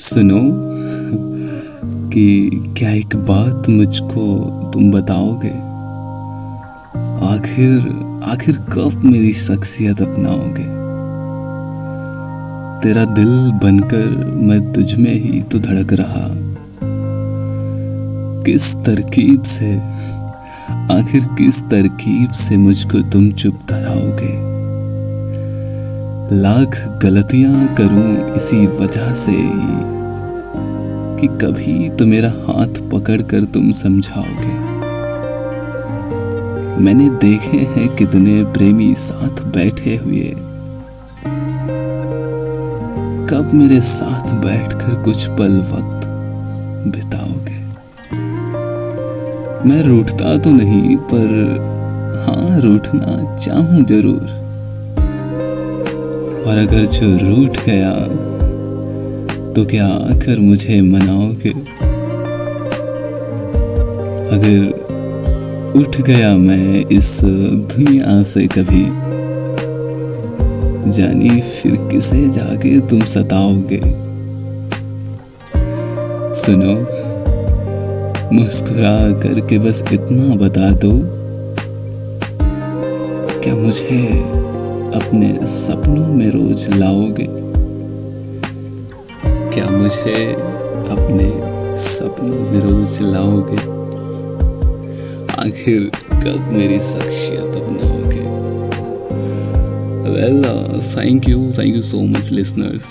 सुनो कि क्या एक बात मुझको तुम बताओगे, आखिर कब मेरी शख्सियत अपनाओगे। तेरा दिल बनकर मैं तुझ में ही तो धड़क रहा, किस तरकीब से मुझको तुम चुप कराओगे। लाख गलतियां करूं इसी वजह से ही कि कभी तो मेरा हाथ पकड़कर तुम समझाओगे। मैंने देखे हैं कितने प्रेमी साथ बैठे हुए, कब मेरे साथ बैठकर कुछ पल वक्त बिताओगे। मैं रूठता तो नहीं, पर हाँ रूठना चाहूं जरूर, और अगर जो रूठ गया तो क्या आकर मुझे मनाओगे। अगर उठ गया मैं इस दुनिया से कभी, जानी फिर किसे जाके तुम सताओगे। सुनो, मुस्कुरा करके बस इतना बता दो, क्या मुझे अपने सपनों में रोज लाओगे, क्या मुझे अपने सपनों में रोज लाओगे। आखिर कब मेरी शख्सियत अपनाओगे। Well, thank you so much listeners.